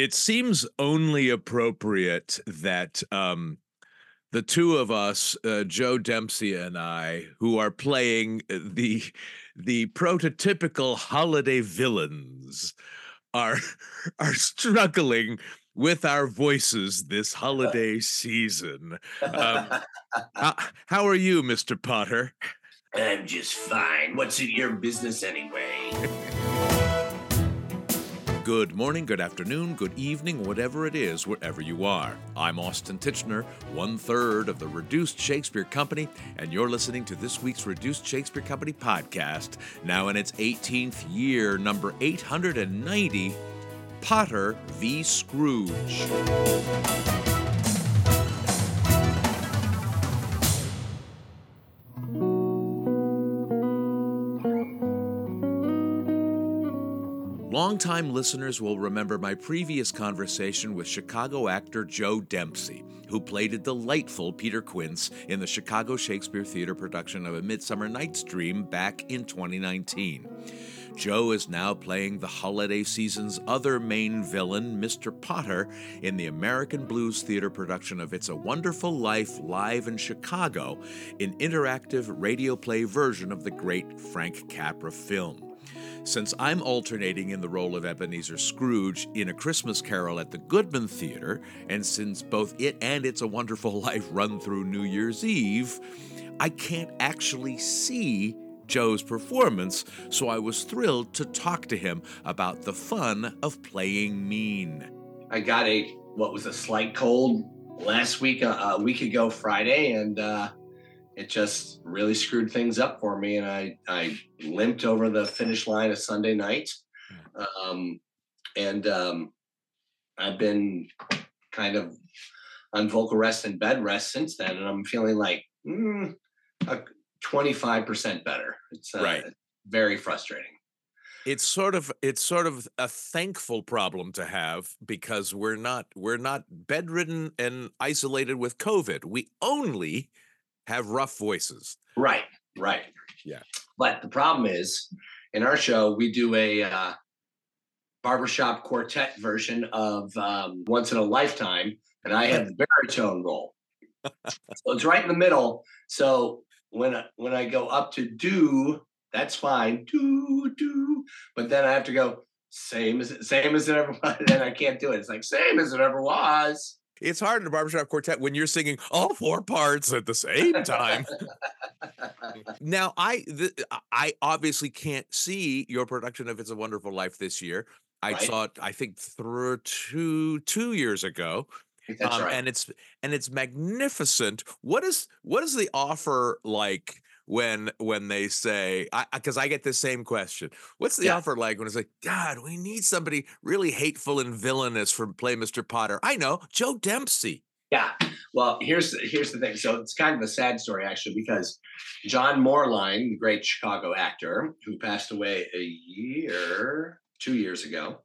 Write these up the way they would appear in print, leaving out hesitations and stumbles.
It seems only appropriate that the two of us, Joe Dempsey and I, who are playing the prototypical holiday villains, are struggling with our voices this holiday season. How are you, Mr. Potter? I'm just fine. What's in your business anyway? Good morning, good afternoon, good evening, whatever it is, wherever you are. I'm Austin Tichenor, one-third of the Reduced Shakespeare Company, and you're listening to this week's Reduced Shakespeare Company podcast, now in its 18th year, number 890, Potter v. Scrooge. Longtime listeners will remember my previous conversation with Chicago actor Joe Dempsey, who played a delightful Peter Quince in the Chicago Shakespeare Theatre production of A Midsummer Night's Dream back in 2019. Joe is now playing the holiday season's other main villain, Mr. Potter, in the American Blues Theater production of It's a Wonderful Life: Live in Chicago, an interactive radio play version of the great Frank Capra film. Since I'm alternating in the role of Ebenezer Scrooge in A Christmas Carol at the Goodman Theatre, and since both it and It's a Wonderful Life run through New Year's Eve, I can't actually see Joe's performance, so I was thrilled to talk to him about the fun of playing mean. I got a slight cold last week, a week ago Friday, and it just really screwed things up for me, and I limped over the finish line of Sunday night. I've been kind of on vocal rest and bed rest since then, and I'm feeling like 25% better. It's right. Very frustrating. It's sort of a thankful problem to have, because we're not bedridden and isolated with COVID. We only have rough voices. Right. Yeah. But the problem is, in our show, we do a barbershop quartet version of Once in a Lifetime, and I have the baritone role. So it's right in the middle. So when I go up to do, that's fine. Do. But then I have to go, same as it ever was, and I can't do it. It's like, same as it ever was. It's hard in a barbershop quartet when you're singing all four parts at the same time. Now, I obviously can't see your production of It's a Wonderful Life this year. I saw it, I think, through two years ago. That's right. And it's magnificent. What is the offer like when they say, because I get the same question. What's the offer like when it's like, God, we need somebody really hateful and villainous for play Mr. Potter? I know, Joe Dempsey. Yeah. Well, here's the thing. So it's kind of a sad story, actually, because John Morline, the great Chicago actor who passed away 2 years ago,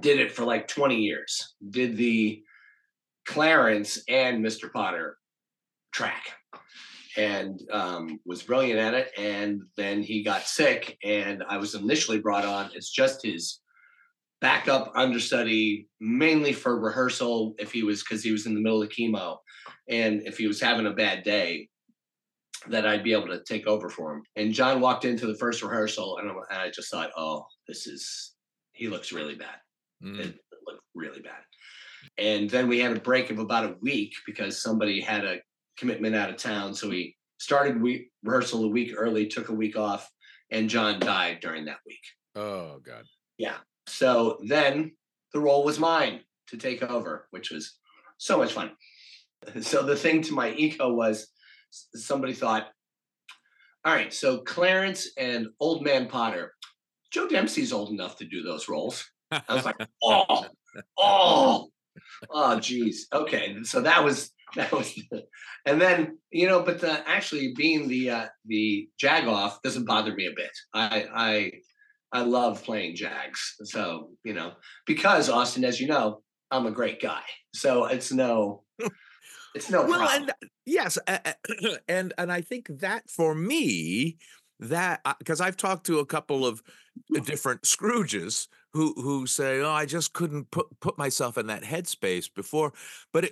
did it for like 20 years, did the Clarence and Mr. Potter track, and was brilliant at it. And then he got sick, and I was initially brought on as just his backup understudy, mainly for rehearsal, because he was in the middle of chemo. And if he was having a bad day, that I'd be able to take over for him. And John walked into the first rehearsal, and I just thought, oh, he looks really bad. It looked really bad. And then we had a break of about a week because somebody had a commitment out of town. So we started rehearsal a week early, took a week off, and John died during that week. Oh, God. Yeah. So then the role was mine to take over, which was so much fun. So the thing to my ego was, somebody thought, all right, so Clarence and Old Man Potter, Joe Dempsey's old enough to do those roles. I was like, oh, geez. Okay. So and then, but actually being the jag-off doesn't bother me a bit. I love playing jags. So, because Austin, as you know, I'm a great guy. So it's no problem. Well, yes. And I think that for me, because I've talked to a couple of different Scrooges who say, oh, I just couldn't put myself in that headspace before. But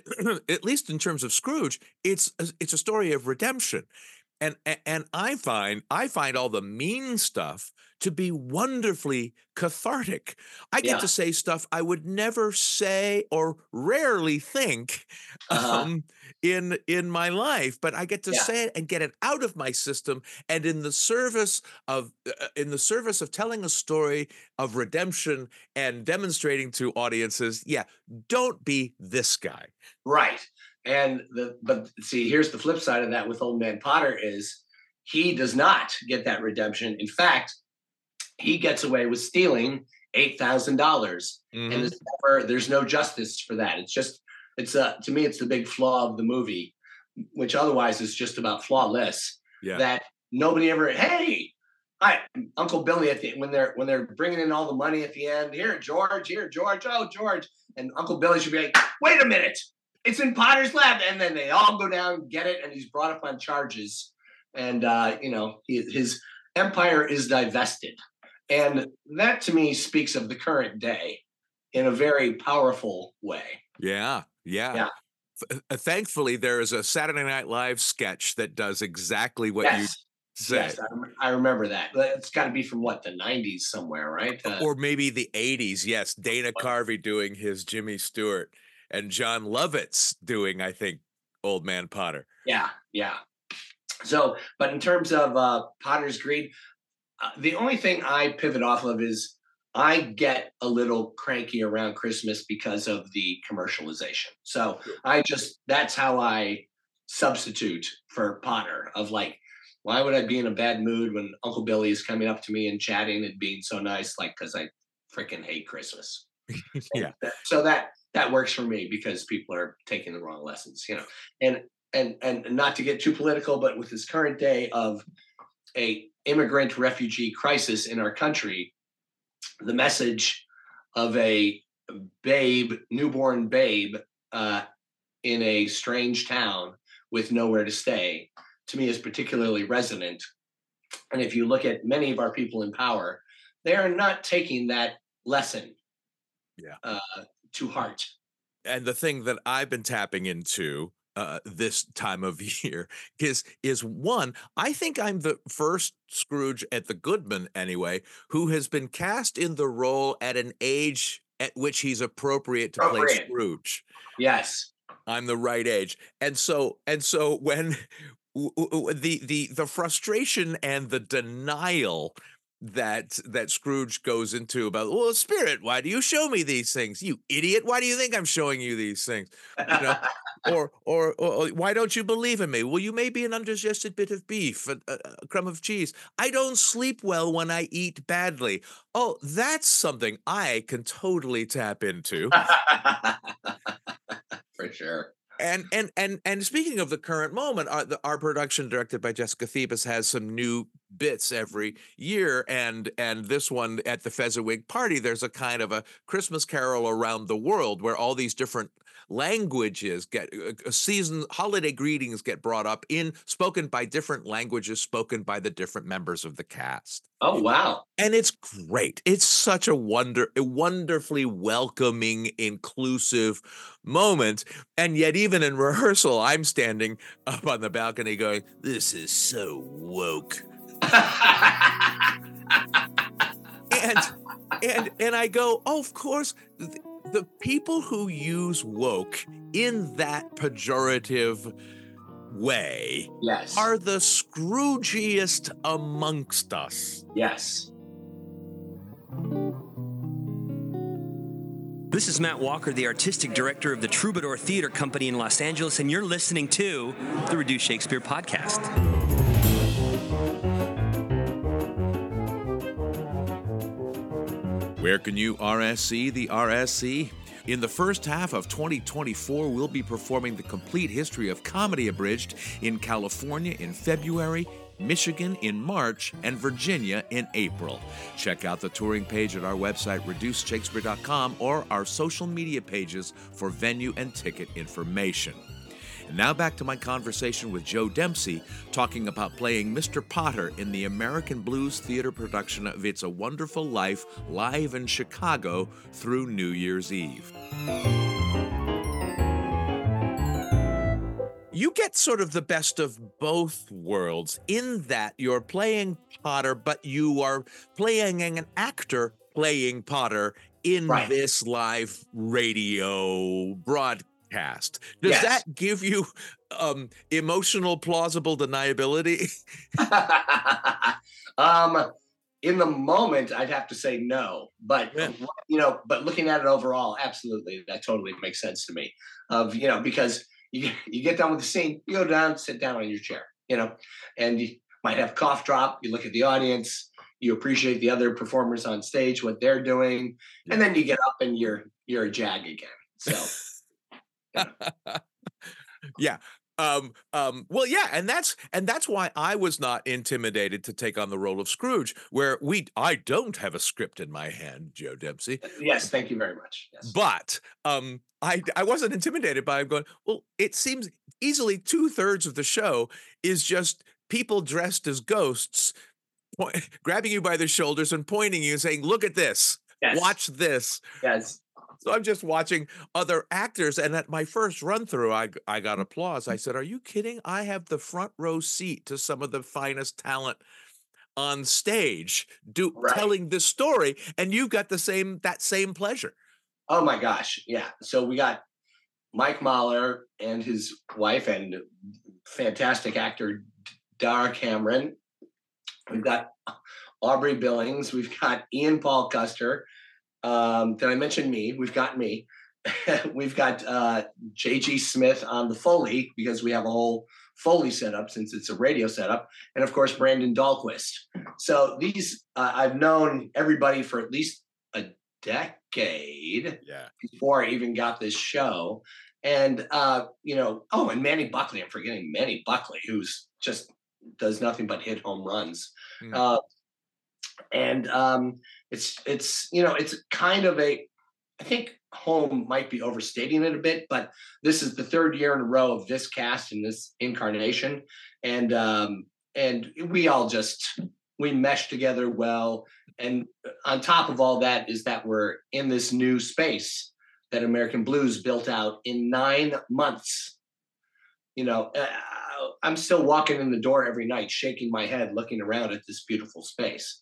at least in terms of Scrooge, it's a story of redemption. And I find all the mean stuff to be wonderfully cathartic. I get to say stuff I would never say or rarely think in my life, but I get to say it and get it out of my system. And in the service of telling a story of redemption and demonstrating to audiences, don't be this guy. Right. But see, here's the flip side of that with Old Man Potter is he does not get that redemption. In fact, he gets away with stealing $8,000 and there's no justice for that. To me, it's the big flaw of the movie, which otherwise is just about flawless. Yeah. That nobody ever, hey, Uncle Billy when they're bringing in all the money at the end, here, George, oh, George. And Uncle Billy should be like, wait a minute. It's in Potter's lab. And then they all go down, get it. And he's brought up on charges. And, his empire is divested. And that to me speaks of the current day in a very powerful way. Yeah. Thankfully, there is a Saturday Night Live sketch that does exactly what you say. Yes, I remember that. It's got to be from the 90s somewhere, right? Or maybe the 80s. Yes. Dana Carvey doing his Jimmy Stewart. And John Lovett's doing, I think, Old Man Potter. Yeah. So, but in terms of Potter's greed, the only thing I pivot off of is I get a little cranky around Christmas because of the commercialization. So that's how I substitute for Potter of why would I be in a bad mood when Uncle Billy is coming up to me and chatting and being so nice, because I freaking hate Christmas. Yeah. So that works for me because people are taking the wrong lessons, and not to get too political, but with this current day of a immigrant refugee crisis in our country, the message of a newborn babe in a strange town with nowhere to stay, to me is particularly resonant. And if you look at many of our people in power, they are not taking that lesson. Yeah. To heart. And the thing that I've been tapping into this time of year is one, I think I'm the first Scrooge at the Goodman anyway, who has been cast in the role at an age at which he's appropriate to play Scrooge. Yes. I'm the right age. And so when the frustration and the denial that Scrooge goes into about, well, Spirit, why do you show me these things? You idiot. Why do you think I'm showing you these things? Or why don't you believe in me? Well, you may be an undigested bit of beef, a crumb of cheese. I don't sleep well when I eat badly. Oh, that's something I can totally tap into. For sure. And speaking of the current moment, our production directed by Jessica Thebus has some new bits every year, and this one at the Fezzerwig party, there's a kind of a Christmas Carol around the world where all these different languages get holiday greetings get brought up spoken by different languages spoken by the different members of the cast. Oh wow. And it's great. It's such a wonderfully welcoming, inclusive moment. And yet even in rehearsal, I'm standing up on the balcony going, this is so woke. and I go, oh, of course. The people who use woke in that pejorative way are the Scroogiest amongst us. Yes. This is Matt Walker, the artistic director of the Troubadour Theatre Company in Los Angeles, and you're listening to the Reduced Shakespeare podcast. Where can you RSC the RSC? In the first half of 2024, we'll be performing the complete history of comedy abridged in California in February, Michigan in March, and Virginia in April. Check out the touring page at our website, ReducedShakespeare.com, or our social media pages for venue and ticket information. And now back to my conversation with Joe Dempsey, talking about playing Mr. Potter in the American Blues Theater production of It's a Wonderful Life, live in Chicago through New Year's Eve. You get sort of the best of both worlds in that you're playing Potter, but you are playing an actor playing Potter in this live radio broadcast. Does that give you emotional plausible deniability? In the moment, I'd have to say no, but but looking at it overall, absolutely, that totally makes sense to me. Because you get done with the scene, you go down, sit down on your chair, and you might have cough drop. You look at the audience, you appreciate the other performers on stage, what they're doing. And then you get up and you're a jag again. So. And that's why I was not intimidated to take on the role of Scrooge, where I don't have a script in my hand, Joe Dempsey. Yes, thank you very much. Yes. But I wasn't intimidated by him going, well, it seems easily 2/3 of the show is just people dressed as ghosts grabbing you by the shoulders and pointing you and saying, look at this, watch this. Yes. So I'm just watching other actors. And at my first run through, I got applause. I said, are you kidding? I have the front row seat to some of the finest talent on stage telling this story. And you've got that same pleasure. Oh, my gosh. Yeah. So we got Mike Mahler and his wife and fantastic actor Dara Cameron. We've got Aubrey Billings. We've got Ian Paul Custer. Did I mention me? We've got me. We've got JG Smith on the Foley, because we have a whole Foley setup since it's a radio setup. And of course, Brandon Dahlquist. So these, I've known everybody for at least a decade before I even got this show. And, and Manny Buckley. I'm forgetting Manny Buckley, who's just does nothing but hit home runs. Mm. It's kind of I think home might be overstating it a bit, but this is the third year in a row of this cast in this incarnation. And we all we mesh together well. And on top of all that is that we're in this new space that American Blues built out in 9 months. I'm still walking in the door every night, shaking my head, looking around at this beautiful space.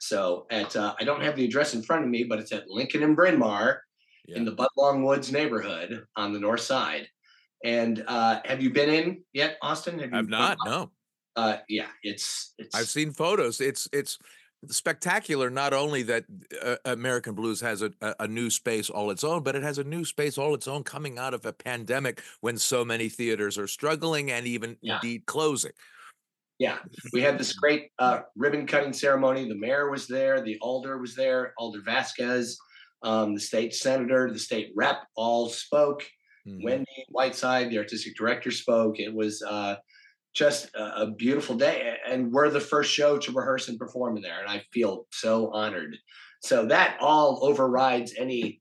So I don't have the address in front of me, but it's at Lincoln and Bryn Mawr in the Budlong Woods neighborhood on the north side. And have you been in yet, Austin? I've not, no. I've seen photos. It's spectacular, not only that American Blues has a new space all its own, but it has a new space all its own coming out of a pandemic when so many theaters are struggling and even indeed closing. Yeah, we had this great ribbon cutting ceremony. The mayor was there. The alder was there. Alder Vasquez, the state senator, the state rep all spoke. Mm-hmm. Wendy Whiteside, the artistic director, spoke. It was just a beautiful day. And we're the first show to rehearse and perform in there. And I feel so honored. So that all overrides any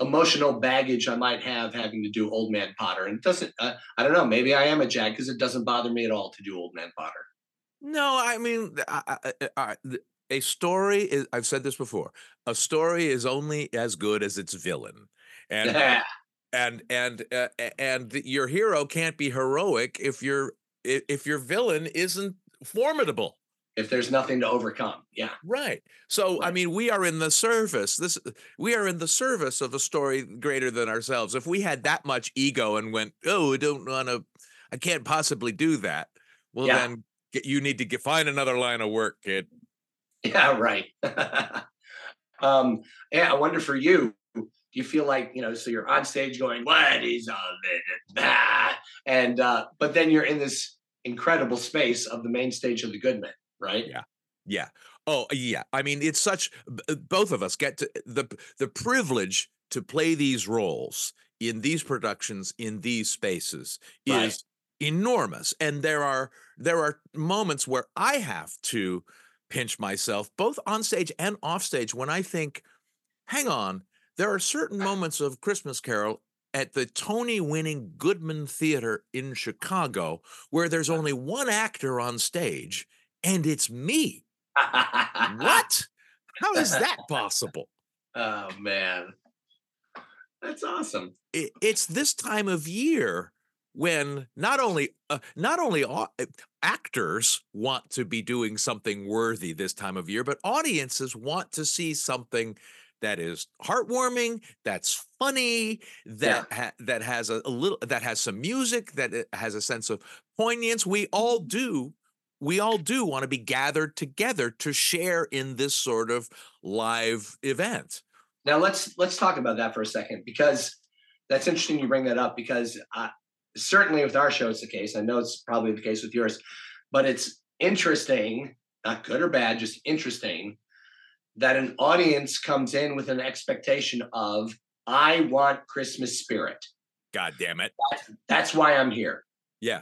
emotional baggage I might have having to do Old Man Potter. And it doesn't, I don't know, maybe I am a jag because it doesn't bother me at all to do Old Man Potter. No, I mean, a story is, I've said this before, a story is only as good as its villain. And your hero can't be heroic if your villain isn't formidable. If there's nothing to overcome. Yeah. Right. So, right. I mean, we are in the service of a story greater than ourselves. If we had that much ego and went, oh, I can't possibly do that. Well, then you need to find another line of work, kid. Yeah. Right. I wonder for you, do you feel like, so you're on stage going, what is all this? And, but then you're in this incredible space of the main stage of the Goodman. Right? Yeah. Yeah. Oh, yeah. I mean, it's such, both of us get to the privilege to play these roles in these productions, in these spaces is enormous. And there are moments where I have to pinch myself, both on stage and off stage, when I think, hang on, there are certain moments of Christmas Carol at the Tony-winning Goodman Theater in Chicago, where there's only one actor on stage, and it's me. What? How is that possible? Oh, man. That's awesome. It's this time of year when not only actors want to be doing something worthy this time of year, but audiences want to see something that is heartwarming, that's funny, that has some music, that has a sense of poignance. We all do want to be gathered together to share in this sort of live event. Now let's talk about that for a second, because that's interesting you bring that up, because certainly with our show it's the case. I know it's probably the case with yours, but it's interesting, not good or bad, just interesting, that an audience comes in with an expectation of, I want Christmas spirit. God damn it. That's why I'm here. Yeah.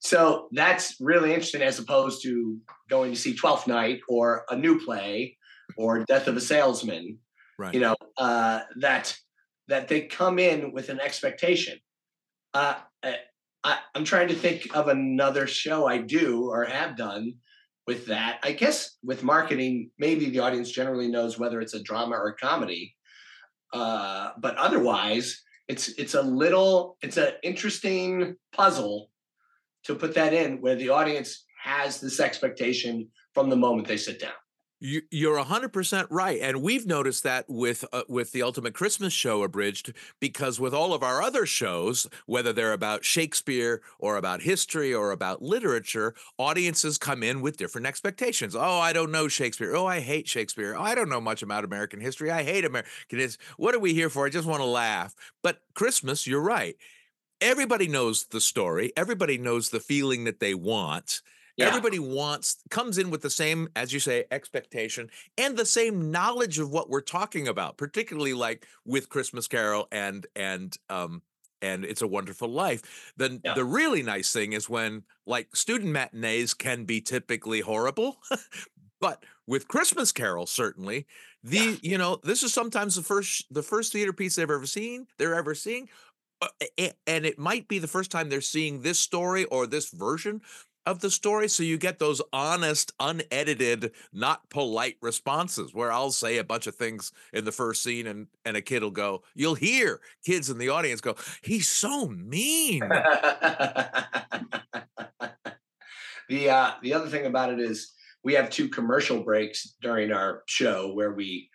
So that's really interesting, as opposed to going to see Twelfth Night or a new play or Death of a Salesman. Right. You know, that they come in with an expectation. I'm trying to think of another show I do or have done with that. I guess with marketing, maybe the audience generally knows whether it's a drama or a comedy. But otherwise, it's an interesting puzzle to put that in, where the audience has this expectation from the moment they sit down. You're 100% right, and we've noticed that with the Ultimate Christmas Show Abridged, because with all of our other shows, whether they're about Shakespeare or about history or about literature, audiences come in with different expectations. Oh, I don't know Shakespeare. Oh, I hate Shakespeare. Oh, I don't know much about American history. I hate American history. What are we here for? I just want to laugh. But Christmas, you're right. Everybody knows the story. Everybody knows the feeling that they want. Yeah. Everybody comes in with the same, as you say, expectation and the same knowledge of what we're talking about, particularly like with Christmas Carol and It's a Wonderful Life. The really nice thing is when, like, student matinees can be typically horrible, but with Christmas Carol, certainly you know, this is sometimes the first theater piece they're ever seeing, and it might be the first time they're seeing this story or this version of the story. So you get those honest, unedited, not polite responses where I'll say a bunch of things in the first scene and a kid will go, you'll hear kids in the audience go, he's so mean. The other thing about it is we have two commercial breaks during our show where we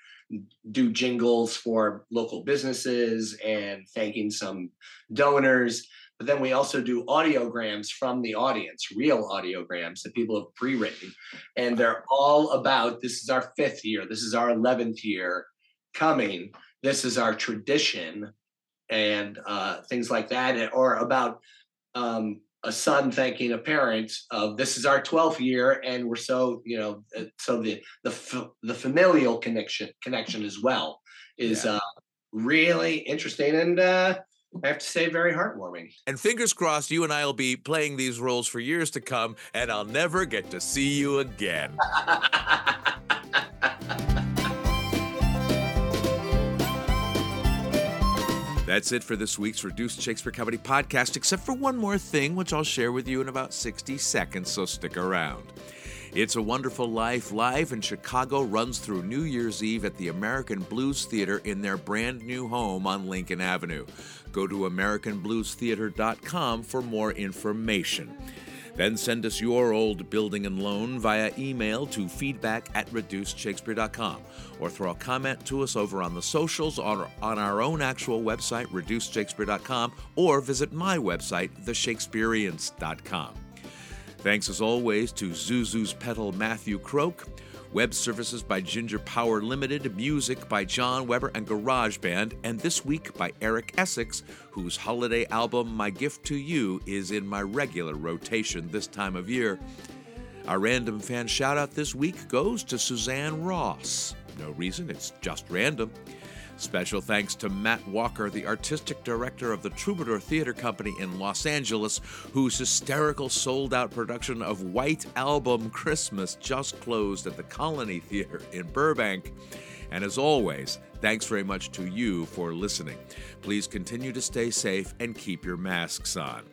do jingles for local businesses and thanking some donors. But then we also do audiograms from the audience, real audiograms that people have pre-written. And they're all about, this is our 5th year. This is our 11th year coming. This is our tradition, and things like that. Or about a son thanking a parent of, this is our 12th year. And we're so, you know, so the familial connection as well is really interesting. And, I have to say, very heartwarming. And fingers crossed, you and I will be playing these roles for years to come, and I'll never get to see you again. That's it for this week's Reduced Shakespeare Company podcast, except for one more thing, which I'll share with you in about 60 seconds, so stick around. It's a Wonderful Life Live in Chicago runs through New Year's Eve at the American Blues Theater in their brand new home on Lincoln Avenue. Go to AmericanBluesTheater.com for more information. Then send us your old building and loan via email to feedback@ReducedShakespeare.com, or throw a comment to us over on the socials or on our own actual website, ReducedShakespeare.com, or visit my website, TheShakespeareans.com. Thanks, as always, to Zuzu's Pedal, Matthew Croak, web services by Ginger Power Limited, music by John Weber and GarageBand, and this week by Eric Essex, whose holiday album, My Gift to You, is in my regular rotation this time of year. Our random fan shout-out this week goes to Suzanne Ross. No reason, it's just random. Special thanks to Matt Walker, the artistic director of the Troubadour Theatre Company in Los Angeles, whose hysterical sold-out production of White Album Christmas just closed at the Colony Theatre in Burbank. And as always, thanks very much to you for listening. Please continue to stay safe and keep your masks on.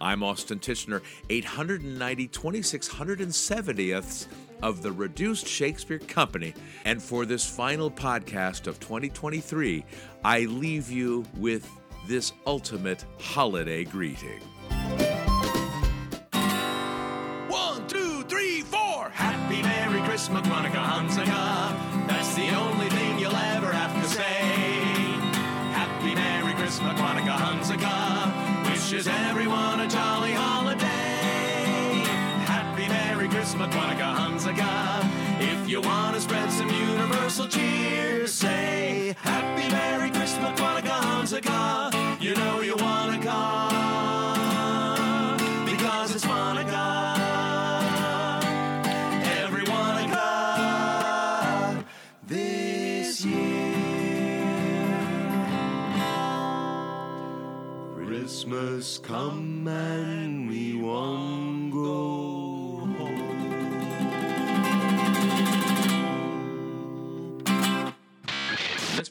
I'm Austin Tichenor, 890 2670ths of the Reduced Shakespeare Company. And for this final podcast of 2023, I leave you with this ultimate holiday greeting. 1, 2, 3, 4! Happy Merry Christmas, Monica Hansaga. That's the only thing you'll ever have to say. Happy Merry Christmas, Monica Hansaga. Wishes everyone a jolly holiday. Christmas, Monica Hansaga. If you want to spread some universal cheer, say Happy Merry Christmas, Monica Hansaga. You know you want to come because it's Monica. Everyone a God this year. Christmas come and we won't go. This